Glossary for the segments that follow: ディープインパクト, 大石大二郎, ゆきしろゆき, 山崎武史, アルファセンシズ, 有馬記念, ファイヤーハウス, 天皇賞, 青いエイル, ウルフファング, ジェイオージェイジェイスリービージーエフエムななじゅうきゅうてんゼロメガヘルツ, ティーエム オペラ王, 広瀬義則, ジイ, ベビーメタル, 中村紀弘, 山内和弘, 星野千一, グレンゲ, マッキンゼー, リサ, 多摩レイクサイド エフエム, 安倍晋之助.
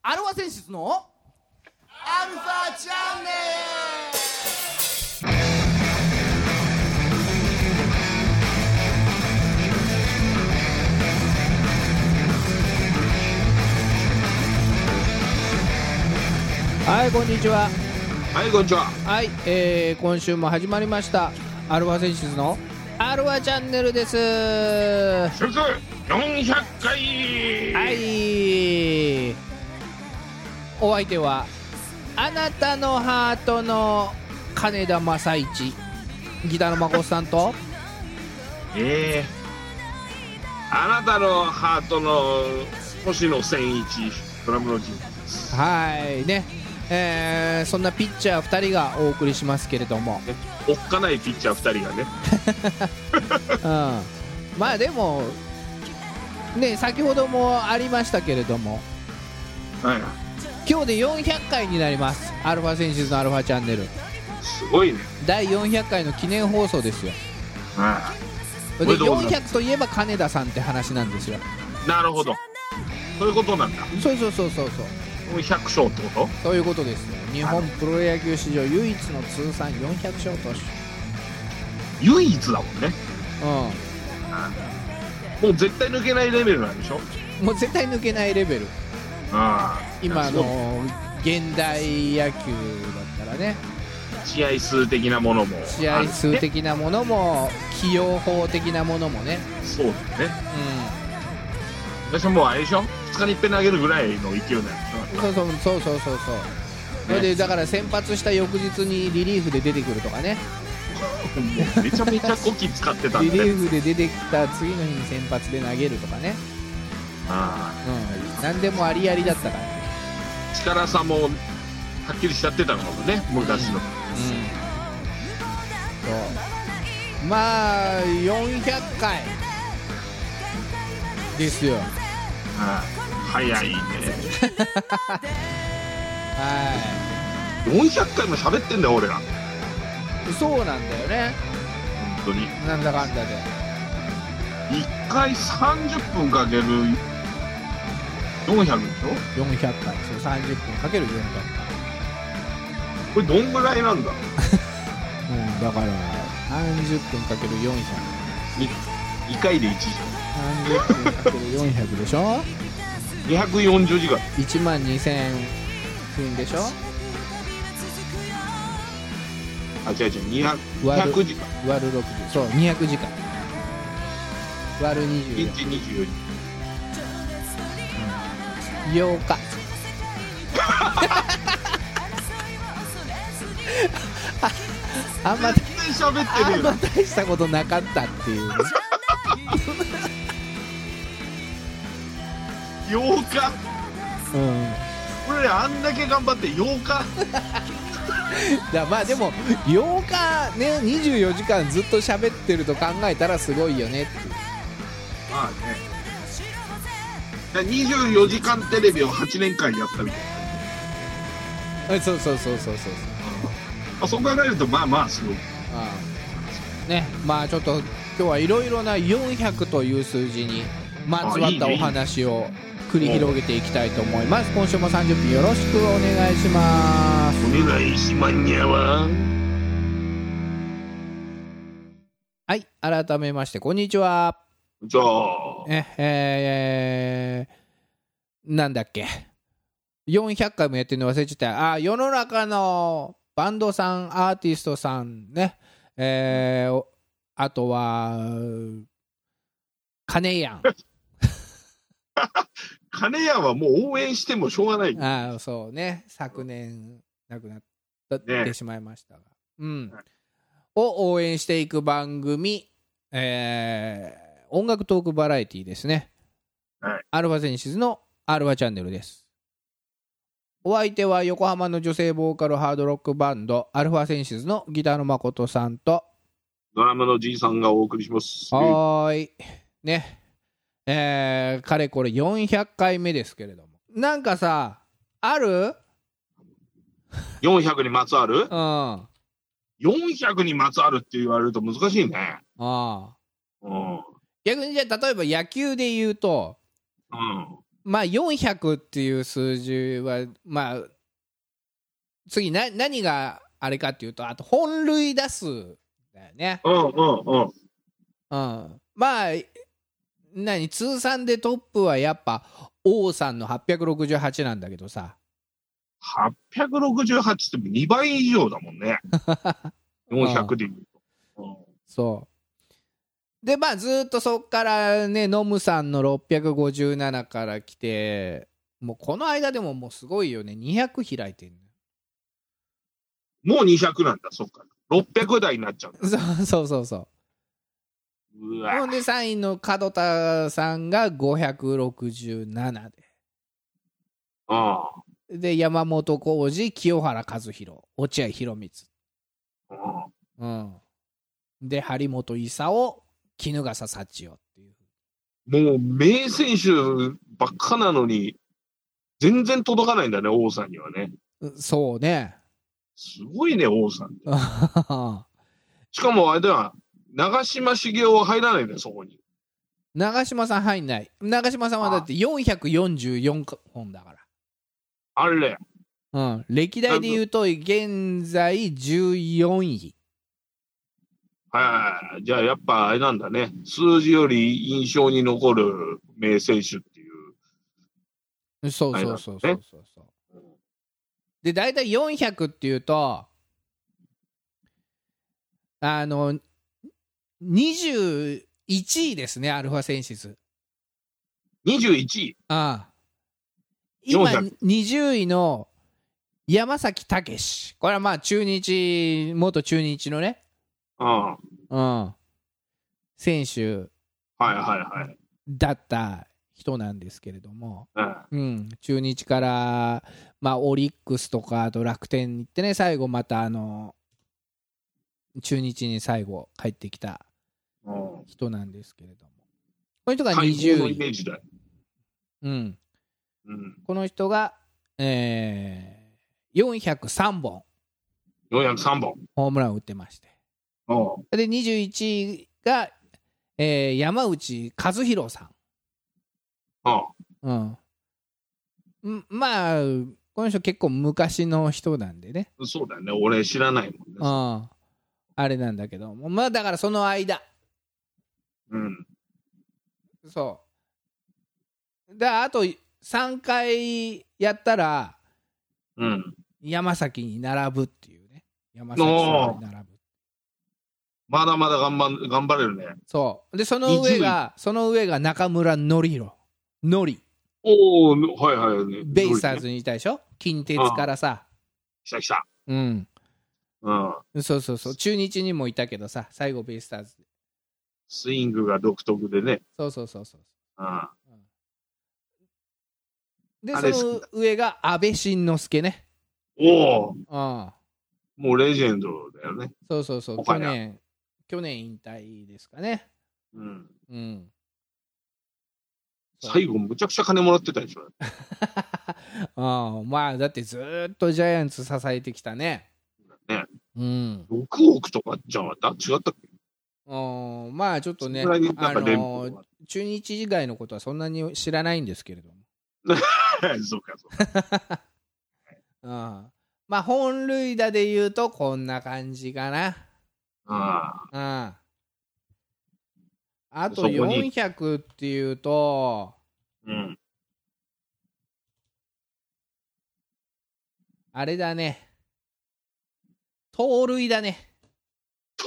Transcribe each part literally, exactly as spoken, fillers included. アルファ選出のアルファチャンネル。はい、こんにちは。はい、こんにちは。はい、えー、今週も始まりましたアルファ選出のアルファチャンネルです。出よんひゃっかい。はい。お相手はあなたのハートの金田正一、ギターのまこさんと、えー、あなたのハートの星野千一、ドラムの人です。はいね、えー、そんなピッチャーふたりがお送りしますけれども、おっかないピッチャーふたりがね、うん、まあでもね、先ほどもありましたけれども、はい、今日でよんひゃっかいになります。アルファ選手のアルファチャンネル、すごいね。だいよんひゃっかいの記念放送ですよ。ああ、でよんひゃくといえば金田さんって話なんですよ。なるほど、そういうことなんだ。そうそうそうそうそう。ひゃく勝ってこと？そういうことですね。日本プロ野球史上唯一の通算よんひゃく勝投手、唯一だもんね。うん、ああ、もう絶対抜けないレベルなんでしょ。もう絶対抜けないレベル。ああ、今の現代野球だったらね、試合数的なものも、ね、試合数的なものも起用法的なものもね。そうだね、うん、私はもうあれでしょ、ふつかにいっぺん投げるぐらいの勢いだよね。そうそうそうそうそうそう、ね、それでだから先発した翌日にリリーフで出てくるとかねめちゃめちゃコキ使ってたんでリリーフで出てきた次の日に先発で投げるとかね。ああ、うん、何でもありありだったから、ね、力さもはっきりしちゃってたのかもね、昔の、うんうん、まあよんひゃっかいですよ。ああ、早いねはい、よんひゃっかいも喋ってんだよ俺ら。そうなんだよね、本当になんだかんだでいっかいさんじゅっぷんかけるよんひゃくでしょ。よんひゃっかい、そうさんじゅっぷんかけるよんひゃっかい、これどんぐらいなんだ、うん、だからさんじゅっぷんかけるよんひゃく、 2, にかいでいちじゃん。さんじゅっぷんかけるよんひゃくでしょにひゃくよんじゅうじかん、 いちまんにせんぷんでしょ。あ、違う違う、にひゃくじかん割るろくじゅう、そうにひゃくじかん割るにじゅうよじ、いちにちにじゅうよじ、ようかあ, あんま大したことなかったっていうようか、うん、俺らあんだけ頑張ってようかだ、まあでもようかね、にじゅうよじかんずっと喋ってると考えたらすごいよねっていう。まあね、にじゅうよじかんテレビをはちねんかんやったみたいな。そうそうそうそうそう、あ、そう考えるとまあまあすごい。ああ、ね、まあちょっと今日はいろいろなよんひゃくという数字にまつわったお話を繰り広げていきたいと思います。今週もさんじゅっぷんよろしくお願いします。お願いしまんにゃわ。はい、改めましてこんにちは。じゃあええー、なんだっけ、よんひゃっかいもやってるの忘れちゃった。あ、世の中のバンドさん、アーティストさんね、えー、あとはカネヤンカネヤンはもう応援してもしょうがない。ああ、そうね、昨年亡くなってしまいましたが、ね、うん、を応援していく番組、えー音楽トークバラエティですね、はい、アルファセンシズのアルファチャンネルです。お相手は横浜の女性ボーカルハードロックバンドアルファセンシズのギターの誠さんとドラムのじいさんがお送りします。はーいね、えー、かれこれよんひゃっかいめですけれども、なんかさあるよんひゃくにまつわる、うん、よんひゃくにまつわるって言われると難しいね。ああ、うん、逆にじゃあ例えば野球で言うと、うん、まあよんひゃくっていう数字は、まあ次な何があれかっていうと、あと本塁打数だよね。うんうんうん。うん、まあ何通算でトップはやっぱ王さんのはっぴゃくろくじゅうはちなんだけどさ。はっぴゃくろくじゅうはちってにばい以上だもんね。よんひゃくでいうと。うん、そう。でまあずっとそっからねノムさんのろっぴゃくごじゅうななから来て、もうこの間でももうすごいよね。にひゃく開いてんの。もうにひゃくなんだ。そっか。ろっぴゃく台になっちゃう。そうそうそうそう。うわでさんいの門田さんがごひゃくろくじゅうななで、ああで山本浩二、清原和博、落合博満、ああ、うん、で張本勲、衣笠祥雄っていう、もう名選手ばっかなのに全然届かないんだね、王さんにはね。そうね、すごいね王さんしかもあれだよ、長嶋茂雄は入らないんだよ、そこに。長嶋さん入んない。長嶋さんはだってよんひゃくよんじゅうよんほんだから。あれ。うん。歴代で言うと、現在じゅうよんい。はいはいはい。じゃあやっぱあれなんだね。数字より印象に残る名選手っていう。そうそうそうそうそうそう。で、大体よんひゃくっていうと、あの、にじゅういちいですね、アルファセンシス。にじゅういちい。ああ。今、にじゅういの山崎武史。これはまあ、中日、元中日のね。ああ。うん。選手。はいはいはい。だった人なんですけれども。ああ、うん。中日から、まあ、オリックスとか、あと楽天に行ってね、最後また、あの、中日に最後帰ってきた人なんですけれども、この人がにじゅうい、うんうん、この人が、えー、よんひゃくさんぼん、よんひゃくさんぼんホームランを打ってまして、でにじゅういちいが、えー、山内和弘さん、うんうん、まあこの人結構昔の人なんでね。そうだね、俺知らないもんね。ああれなんだけど、まあだからその間、うん、そう。だあとさんかいやったら、うん、山崎に並ぶっていうね。山崎さんに並ぶ。まだまだ頑張頑張れるね。そう。でその上がその上が中村紀弘、のり。おお、はいはい、ね。ベイスターズにいたでしょ。近鉄からさ。来た来た。うん。うん、そうそうそう、中日にもいたけどさ、最後ベイスターズでスイングが独特でね。そうそうそうそう、ああ、うん、でその上が安倍晋之助ね。おお、ああ、もうレジェンドだよね。そうそうそう、去年去年引退ですかね。うんうん。最後むちゃくちゃ金もらってたでしょああ、まあだってずっとジャイアンツ支えてきたね。ね、うん、ろくおくとかじゃん、だ違ったっけ。あ、まあちょっとね、あのー、中日以外のことはそんなに知らないんですけれどもそうかそうか、うん、まあ本塁打でいうとこんな感じかな。あ、うん、あとよんひゃくっていうと、うん、あれだね、盗塁だね。盗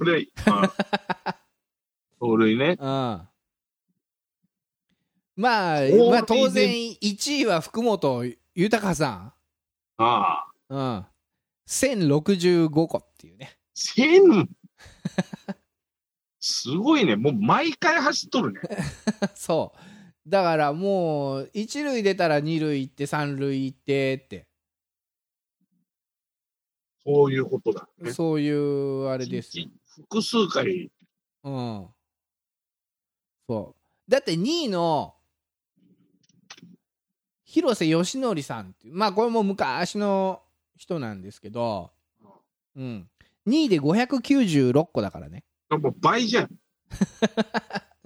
塁。盗塁ね。うん。まあ、まあ、当然いちいは福本豊さん。ああ。うん。せんろくじゅうごこっていうね。せん すごいね。もう毎回走っとるね。そう。だからもういち塁出たらに塁行ってさん塁行ってって。そういうことだね。そういうあれです。複数回。うん。そう。だってにいの広瀬義則さんっていう、まあこれも昔の人なんですけど、うん。にいでごひゃくきゅうじゅうろっこだからね。もう倍じゃん。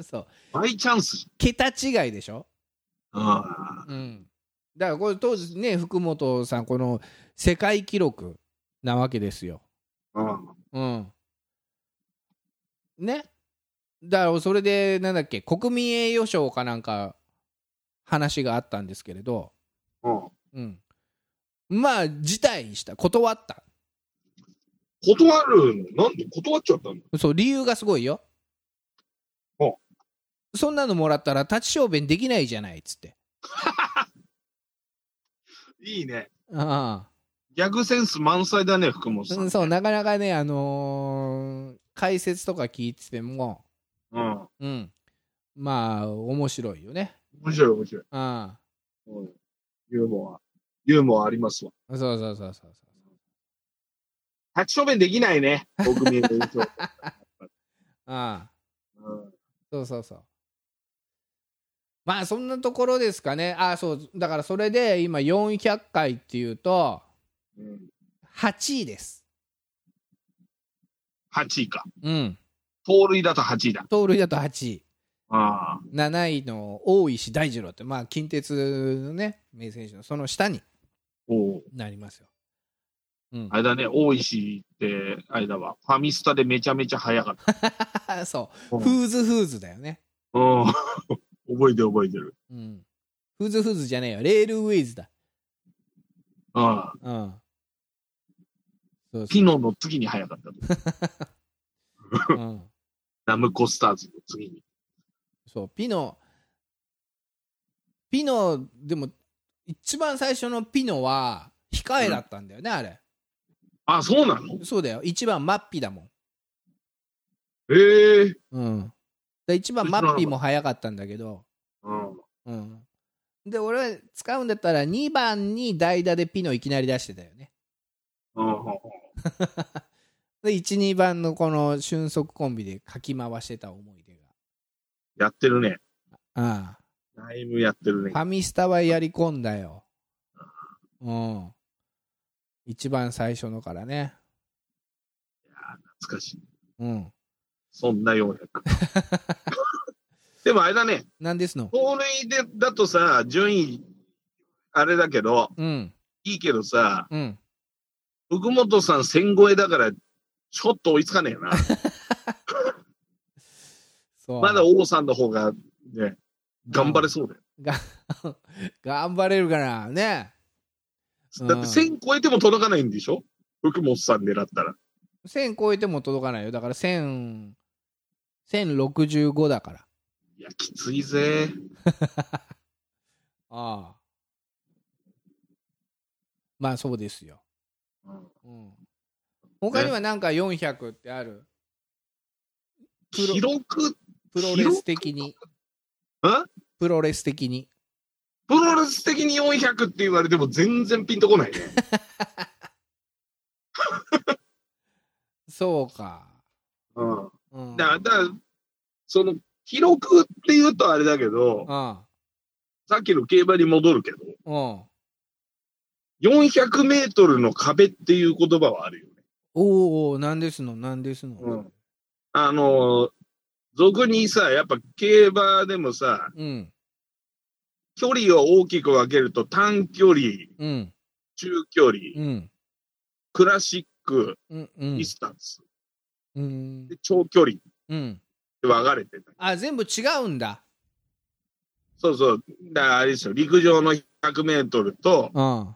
そう。倍チャンス。桁違いでしょ。ああ、うん、だからこれ当時ね、福本さんこの世界記録なわけですよ。ああ、うん、ね、だからそれでなんだっけ、国民栄誉賞かなんか話があったんですけれど、ああ、うん、まあ辞退した、断った、断るの、なんで断っちゃったの。そう、理由がすごいよ。ああ、そんなのもらったら立ち小便できないじゃないっつっていいね。ああ、ギャグセンス満載だね福本さん。そう、なかなかね、あのー、解説とか聞いてても、うん、うん、まあ面白いよね。面白い面白い。ああ、うん、ユーモア、ユーモアありますわ。そうそうそうそう。立ち小便できないね国民栄誉賞。ああ、うん、そうそうそう。まあそんなところですかね。ああ、そうだからそれで今よんひゃっかいっていうと、うん、はちいです。はちいか。うん。盗塁だとはちいだ。盗塁だとはちい。ああ。なないの大石大二郎って、まあ近鉄のね名選手のその下になりますよ。うん、あれだね、大石ってあれだわ、ファミスタでめちゃめちゃ速かった。そう、うん、フーズフーズだよね。うん。覚えて覚えてる。うん。フーズフーズじゃねえよ、レールウェイズだ。ああ、うん、そうそう、ピノの次に早かった、うん、ナムコスターズの次に。そう、ピノピノでも一番最初のピノは控えだったんだよね、うん、あれ。あ、そうなの。そうだよ、一番マッピだもん。へえー、うん、で一番マッピも早かったんだけど、うんうん、で俺は使うんだったらにばんに代打でピノいきなり出してたよね。うんでいち、にばんのこの俊足コンビでかき回してた思い出が。やってるね。ああ、だいぶやってるね。ファミスタはやり込んだよ。うん、一番最初のからね。いや懐かしい。うん、そんなよんひゃくでもあれだね。なんですの。盗塁でだとさ、順位あれだけど、うん、いいけどさ、うん、福本さんせん超えだからちょっと追いつかねえな。そう。まだ王さんの方がね、頑張れそうだよ。が頑張れるからね。だってせん超えても届かないんでしょ、うん、福本さん狙ったら。せん超えても届かないよ。だからせん、せんろくじゅうごだから。いやきついぜ。ああ、まあそうですよ、うんうん、他にはなんかよんひゃくってある。記録、プロレス的にんプロレス的にプロレス的によんひゃくって言われても全然ピンとこないね。そうか、うんうん、だからその記録っていうとあれだけど、ああ、さっきの競馬に戻るけど、ああ、よんひゃくメートルの壁っていう言葉はあるよね。おお、なんですの、なんですの、うん、あのー、俗にさ、やっぱ競馬でもさ、うん、距離を大きく分けると短距離、うん、中距離、うん、クラシック、うんうん、ディスタンス、うん、で長距離、うん、分かれてた。あ、全部違うんだ。そうそう、だからあれですよ、陸上のひゃくメートルと、うん、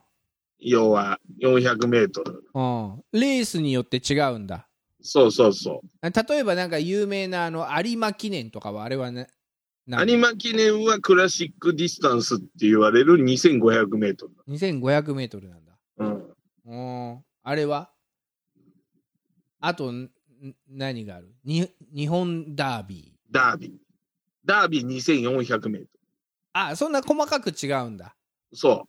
要はよんひゃくメートル、うん、レースによって違うんだ。そうそうそう。例えばなんか有名なあの有馬記念とかはあれはね、有馬記念はクラシックディスタンスって言われるにせんごひゃくメートル。にせんごひゃくメートルなんだ、うん、うん、あれはあと何がある？に日本ダービー。ダービー。ダービーにせんよんひゃくメートル。あ、そんな細かく違うんだ。そ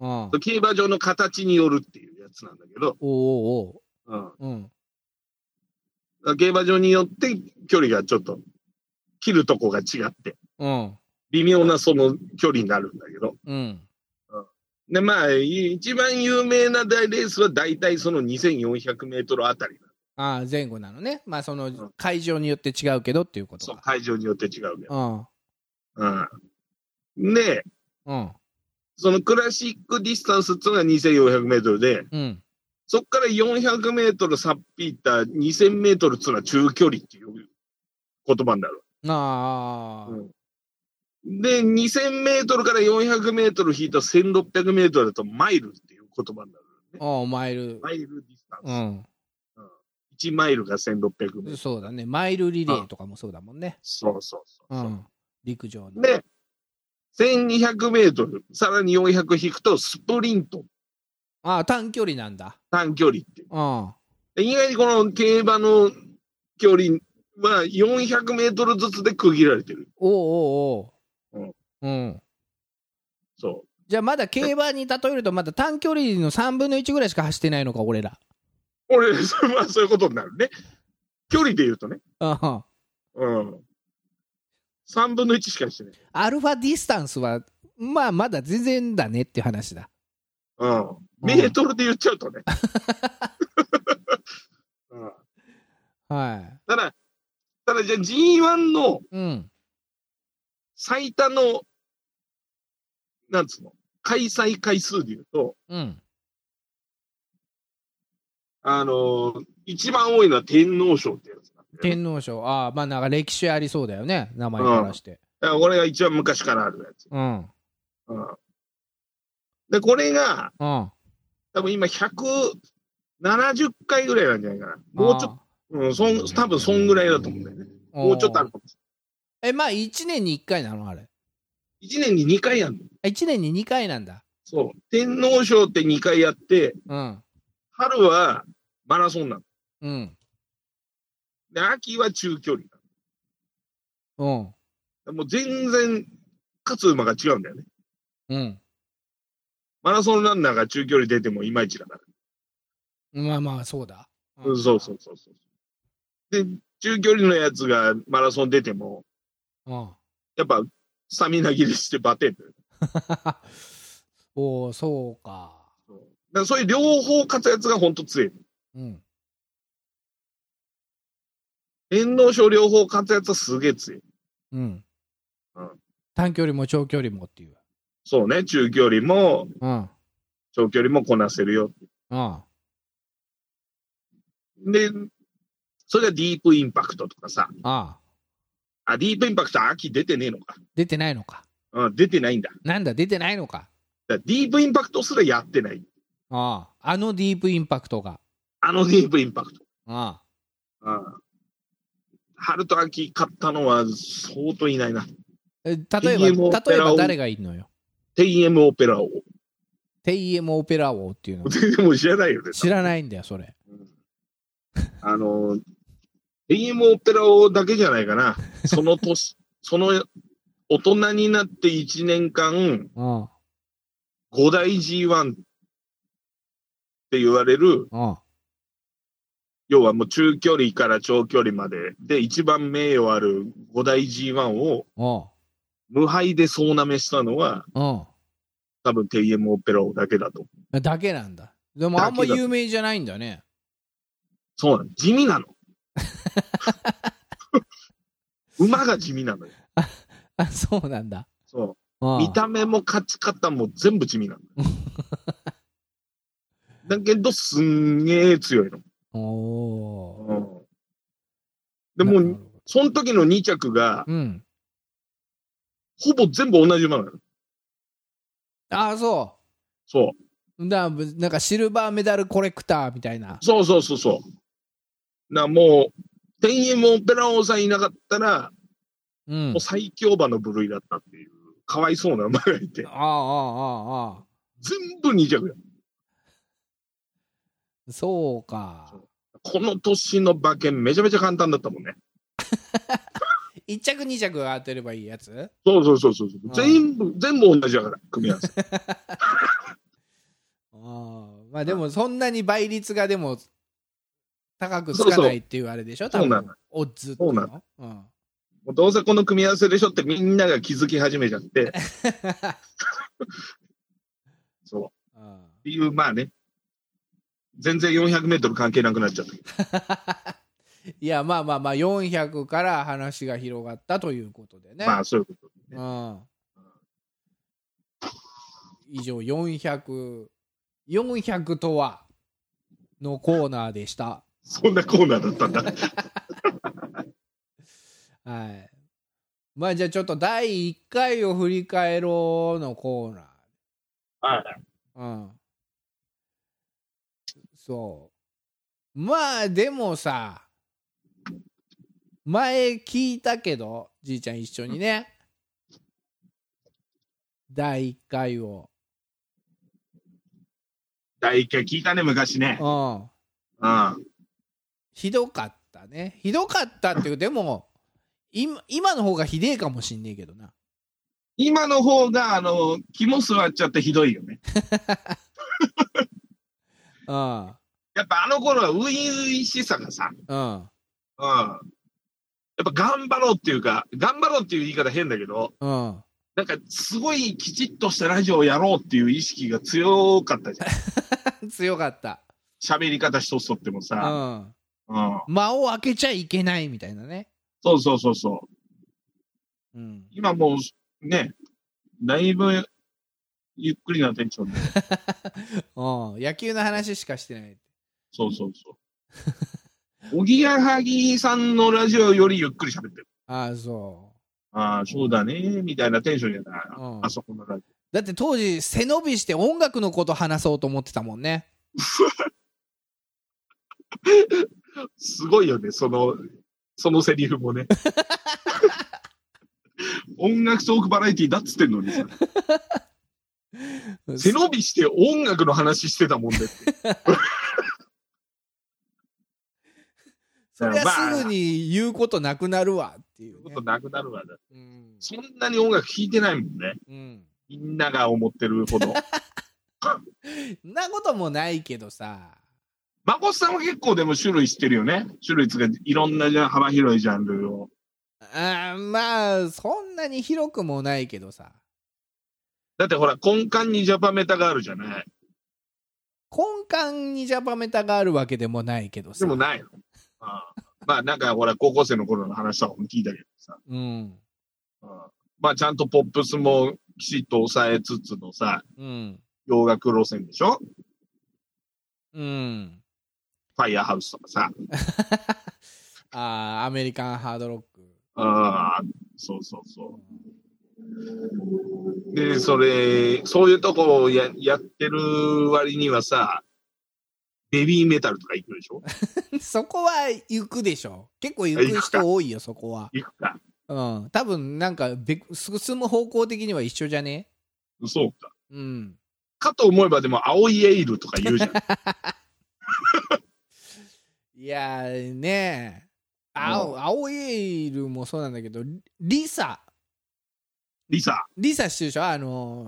う。うん。競馬場の形によるっていうやつなんだけど。おうおう。うん。うん。競馬場によって距離がちょっと切るとこが違って。うん。微妙なその距離になるんだけど。うん。うん、でまあ一番有名な大レースは大体そのにせんよんひゃくメートルあたり。ああ、前後なのね。まあその会場によって違うけどっていうことか、うん、そう、会場によって違うけど、うん、うん、で、うん、そのクラシックディスタンスっていうのがにせんよんひゃくメートルで、うん、そっからよんひゃくメートル差っ引いたにせんメートルっていうのは中距離っていう言葉になる。ああ、うん。で、にせんメートルからよんひゃくメートル引いたせんろっぴゃくメートルだとマイルっていう言葉になる、ね。ああ、マイル。マイルディスタンス。うん。いちマイルがせんろっぴゃくメートル。そうだね。マイルリレーとかもそうだもんね。そうそうそうそう。うん、陸上の。で、せんにひゃくメートル、さらによんひゃく引くとスプリント。ああ、短距離なんだ。短距離って。うん。で、意外にこの競馬の距離はよんひゃくメートルずつで区切られてる。おおおお。うん。うん。そう。じゃあまだ競馬に例えるとまだ短距離のさんぶんのいちぐらいしか走ってないのか、俺ら。俺、まあそういうことになるね。距離で言うとね。ああ。うん。さんぶんのいちしかしてない。アルファディスタンスは、まあまだ全然だねっていう話だ。うん。メートルで言っちゃうとね。うん、はい。ただ、ただじゃあ ジーワン の、うん、最多の、なんつうの、開催回数で言うと、うん。あのー、一番多いのは天皇賞ってやつなんだよ、ね、天皇賞、ああ、まあなんか歴史ありそうだよね、名前からして。うん、これが一番昔からあるやつ。うん。うん、で、これが、うん、多分今ひゃくななじゅっかいぐらいなんじゃないかな。もうちょっと、うん、そん多分そんぐらいだと思うんだよね。もうちょっとあるかもしれない。え、まあいちねんにいっかいなのあれ。いちねんににかいやんの。いちねんににかいなんだ。そう。天皇賞ってにかいやって、うん、春は、マラソンなの。うん。で、秋は中距離なの。うん。もう全然、勝つ馬が違うんだよね。うん。マラソンランナーが中距離出てもいまいちだから。まあまあ、そうだ。うん、そうそうそうそう。で、中距離のやつがマラソン出ても、うん。やっぱ、スタミナ切れしてバテる。おー、そうか。そう。だからそういう両方勝つやつがほんと強い。うん、天皇賞両方勝つやつはすげえ強い、うんうん、短距離も長距離もっていう、そうね、中距離も、うん、長距離もこなせるよって、うん、でそれがディープインパクトとかさ、ああ、あディープインパクトは秋出てねえのか、出てないのか、うん、出てないんだ、なんだ出てないのか、だからディープインパクトすらやってない、ああ、あのディープインパクトが、あのディープインパクト。ああ。ああ。春と秋買ったのは相当いないな。え、例えば、例えば誰がいるのよ。ティーエム オペラ王。ティーエム オペラ王っていうの。全然もう知らないよね。知らないんだよ、それ。うん、あの、ティーエム オペラ王だけじゃないかな。その年、その大人になっていちねんかん、ああ、ごだい ジーワン って言われる、ああ、要はもう中距離から長距離までで一番名誉あるごだい ジーワン を無敗で総なめしたのは多分 ティーエム オペラ王だけだと。だけなんだ。でもあんま有名じゃないんだね。そうなの。地味なの。馬が地味なのよ。あ, あ、そうなんだ。そう。見た目も勝ち方も全部地味なの。だけどすんげー強いの。おうん、でもその時のにちゃくが、うん、ほぼ全部同じ馬なの。ああ、そうそうだ、なんかシルバーメダルコレクターみたいな。そうそうそうそうな、もう天元もオペラ王さんいなかったら、うん、もう最強馬の部類だったっていう、かわいそうな馬がいて、ああああああ、全部に着や。そうか。この年の馬券めちゃめちゃ簡単だったもんね。いち着に着当てればいいやつ。そうそうそうそう、うん、全部全部同じだから組み合わせ。あ、まあでもそんなに倍率がでも高くつかないっていうあれでしょ。そうそう、多分オッズっていうの。そうなの、うん、もうどうせこの組み合わせでしょってみんなが気づき始めちゃって。そう。うん、っていう、まあね。全然よんひゃくメートル関係なくなっちゃった。いや、まあまあまあ、よんひゃくから話が広がったということでね。まあ、そういうことでね。うん。以上よんひゃく、よんひゃくとはのコーナーでした。そんなコーナーだったんだ。はい。まあじゃあちょっとだいいっかいを振り返ろうのコーナー。はい。うん。そう。まあでもさ、前聞いたけど、じいちゃん一緒にね。だいいっかいを。だいいっかい聞いたね、昔ね。うん。うん。ひどかったね。ひどかったっていう、でも、今, 今の方がひでえかもしんねえけどな。今の方があの肝据わっちゃってひどいよね。ああやっぱあの頃は初々しさがさ、ああ、うん、やっぱ頑張ろうっていうか、頑張ろうっていう言い方変だけど、ああなんかすごいきちっとしたラジオをやろうっていう意識が強かったじゃん。強かった。喋り方一つとってもさ、うんうん、間を空けちゃいけないみたいなね。そうそうそうそう、うん、今もうねだいぶゆっくりなテンションでうん、野球の話しかしてない。そうそうそうおぎやはぎさんのラジオよりゆっくり喋ってる。ああそうああそうだねみたいなテンションやな、うん、あそこのラジオだって当時背伸びして音楽のこと話そうと思ってたもんね。すごいよねそのそのセリフもね。音楽トークバラエティだっつってんのにさ背伸びして音楽の話してたもんでってそりゃすぐに言うことなくなるわっていう、ね、言うことなくなるわだ、うん、そんなに音楽聴いてないもんね、うん、みんなが思ってるほどなこともないけどさ。孫さんは結構でも種類知ってるよね。種類つかいろんな幅広いジャンルを。ああまあそんなに広くもないけどさ。だってほら根幹にジャパメタがあるじゃない。根幹にジャパメタがあるわけでもないけどさ。でもないの。ああまあなんかほら高校生の頃の話とかも聞いたけどさ。うん。ああまあちゃんとポップスもきちっと抑えつつのさ、うん、洋楽路線でしょ。うん。ファイヤーハウスとかさあアメリカンハードロック。ああそうそうそうでそれそういうとこを や, やってる割にはさベビーメタルとか行くでしょそこは行くでしょ。結構行く人多いよそこは。行くか。うん多分なんか進む方向的には一緒じゃね。そうか。うんかと思えばでも青いエイルとか言うじゃんいやーねー、青、青エイルもそうなんだけど、リサ、リサ、リサ知ってるでしょ、あの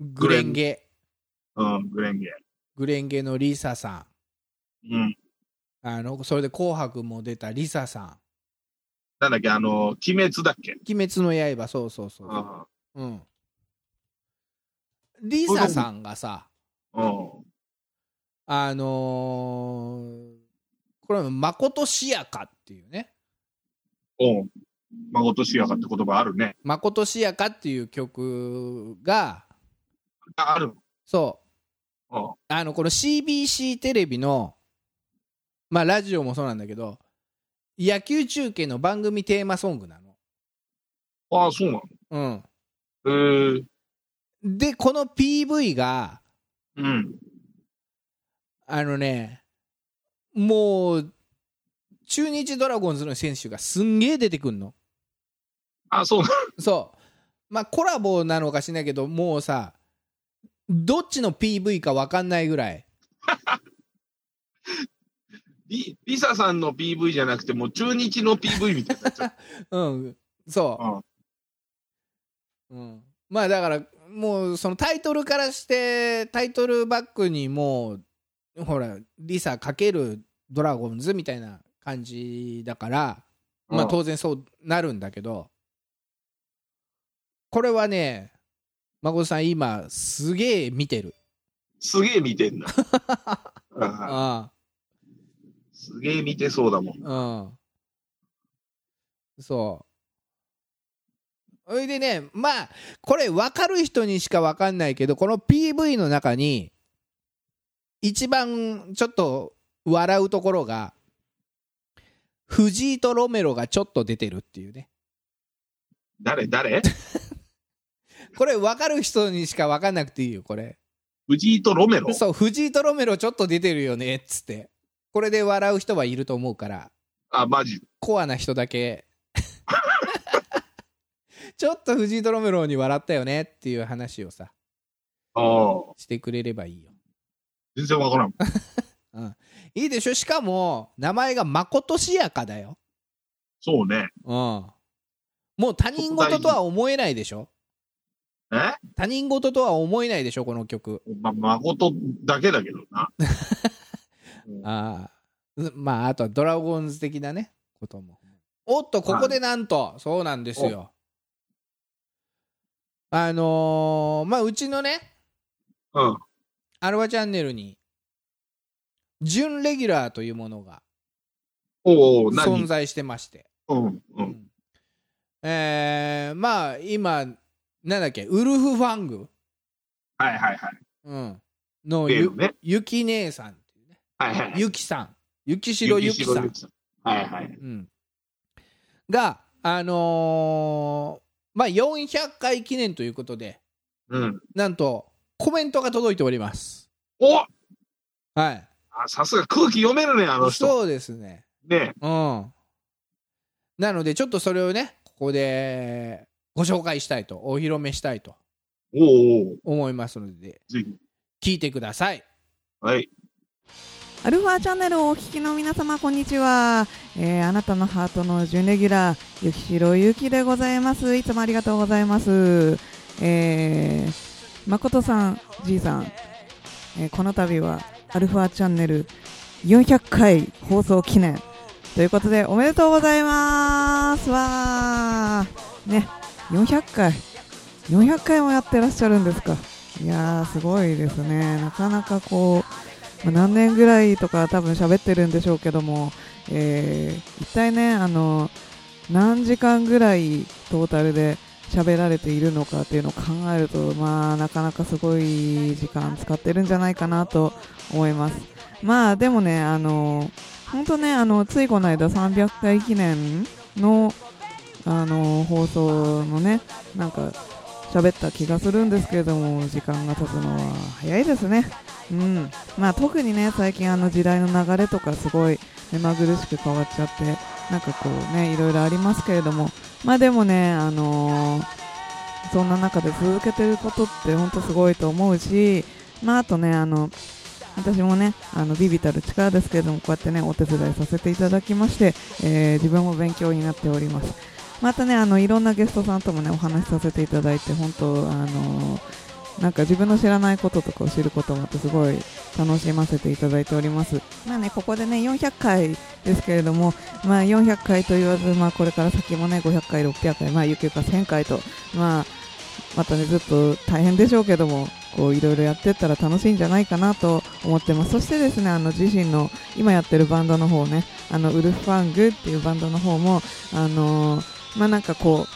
ー、グレンゲ、うん、グレンゲ、グレンゲのリサさん、うん、あのそれで紅白も出たリサさん、なんだっけあのー、鬼滅だっけ、鬼滅の刃、そうそうそう、うん、リサさんがさ、うん、あのー。これは誠しやかっていうね。おう、誠しやかって言葉あるね。誠しやかっていう曲が あ, ある。そう。おうあのこの シービーシー テレビのまあラジオもそうなんだけど、野球中継の番組テーマソングなの。ああ、そうなの。うん。へえ。でこの ピーブイ が、うん。あのね。もう中日ドラゴンズの選手がすんげえ出てくんの。あ、そうそう。まあコラボなのかしないけど、もうさ、どっちの ピーブイ か分かんないぐらい。リ, リサさんの ピーブイ じゃなくて、もう中日の ピーブイ みたいになっちゃう。うん、そう。うん。うん、まあだからもうそのタイトルからしてタイトルバックにもう。ほらリサ×ドラゴンズみたいな感じだから、まあ、当然そうなるんだけど、これはね孫さん今すげえ見てる。すげえ見てんだああすげえ見てそうだもん。うんそうそれでね、まあこれ分かる人にしか分かんないけど、この ピーブイ の中に一番ちょっと笑うところが、藤井とロメロがちょっと出てるっていうね。誰誰これ分かる人にしか分かんなくていいよこれ。藤井とロメロ、そう、藤井とロメロちょっと出てるよねっつって、これで笑う人はいると思うから。あ、マジコアな人だけちょっと藤井とロメロに笑ったよねっていう話をさ、あしてくれればいいよ。全然分からん、うん、いいでしょ。しかも名前がまことしやかだよ。そうね、うん、もう他人事とは思えないでしょ。え、他人事とは思えないでしょこの曲。まあ誠だけだけどなあ、まああとはドラゴンズ的なねことも。おっと、ここでなんと、そうなんですよ、あのー、まあうちのね、うん、アルファチャンネルに準レギュラーというものが存在してまして、うんうん、えー、まあ今なんだっけ、ウルフファング、はいはいはい、うん、のゆ、ね、ゆき姉さんっていうね、はいはいはい、ゆきさん、ゆきしろゆきさん、はいはい、うん、があのー、まあよんひゃっかい記念ということで、うん、なんとコメントが届いております。お、はい。あ、さすが空気読めるねあの人。そうですね。ね、うん。なのでちょっとそれをねここでご紹介したいと、お披露目したいと思いますので、ぜひ聞いてください。はい。アルファチャンネルをお聞きの皆様こんにちは、えー、あなたのハートの準レギュラーゆきしろゆきでございます。いつもありがとうございます。えー、まことさん、じいさん、えー、この度はアルファチャンネルよんひゃっかい放送記念ということでおめでとうございます。わーね、よんひゃっかい、よんひゃっかいもやってらっしゃるんですか。いやーすごいですね。なかなかこう何年ぐらいとか多分喋ってるんでしょうけども、えー、一体ねあの何時間ぐらいトータルで喋られているのかっていうのを考えると、まあなかなかすごい時間使ってるんじゃないかなと思います。まあでもね、あの本当ね、あのついこの間さんびゃっかい記念のあの放送のねなんか喋った気がするんですけれども、時間が経つのは早いですね。うん、まあ特にね最近あの時代の流れとかすごい目まぐるしく変わっちゃって、なんかこうねいろいろありますけれども、まあでもねあのー、そんな中で続けてることって本当すごいと思うし、まああとねあの私もねあのビビたる力ですけれどもこうやってねお手伝いさせていただきまして、えー、自分も勉強になっております。またねあのいろんなゲストさんともねお話しさせていただいて、本当あのなんか自分の知らないこととかを知ることもあってすごい楽しませていただいております。まあねここでねよんひゃっかいですけれども、まあよんひゃっかいと言わず、まあこれから先もねごひゃっかい、ろっぴゃっかい、まあ有給かせんかいと、まあまたねずっと大変でしょうけどもこういろいろやってったら楽しいんじゃないかなと思ってます。そしてですねあの自身の今やってるバンドの方ね、あのウルフファングっていうバンドの方もあのーまあなんかこ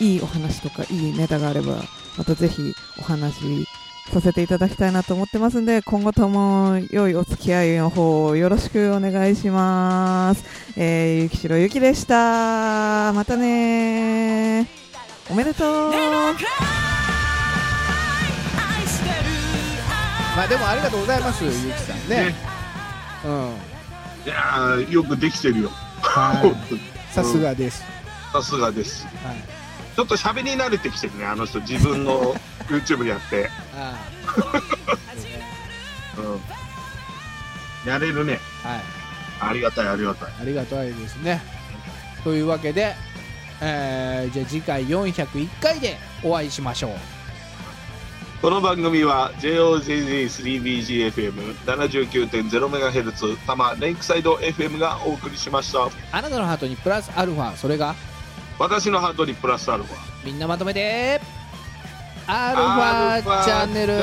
ういいお話とかいいネタがあればまたぜひお話させていただきたいなと思ってますんで、今後とも良いお付き合いの方をよろしくお願いします。えー、ゆきしろゆきでした。またね、おめでとう。まあでもありがとうございますゆきさん ね, ね、うん、いやよくできてるよ、はい、さすがです、さすがです、はい、ちょっと喋り慣れてきてるねあの人、自分の YouTube やってあ、うん、やれるね、はい、ありがたいありがたいありがたいですね。というわけで、えー、じゃあ次回よんひゃくいっかいでお会いしましょう。この番組は ジェイオージェイジェイスリービージーエフエムななじゅうきゅうてんゼロメガヘルツ 多摩レイクサイド エフエム がお送りしました。あなたのハートにプラスアルファ、それが私のハートにプラスアルファ、みんなまとめてアルファチャンネル。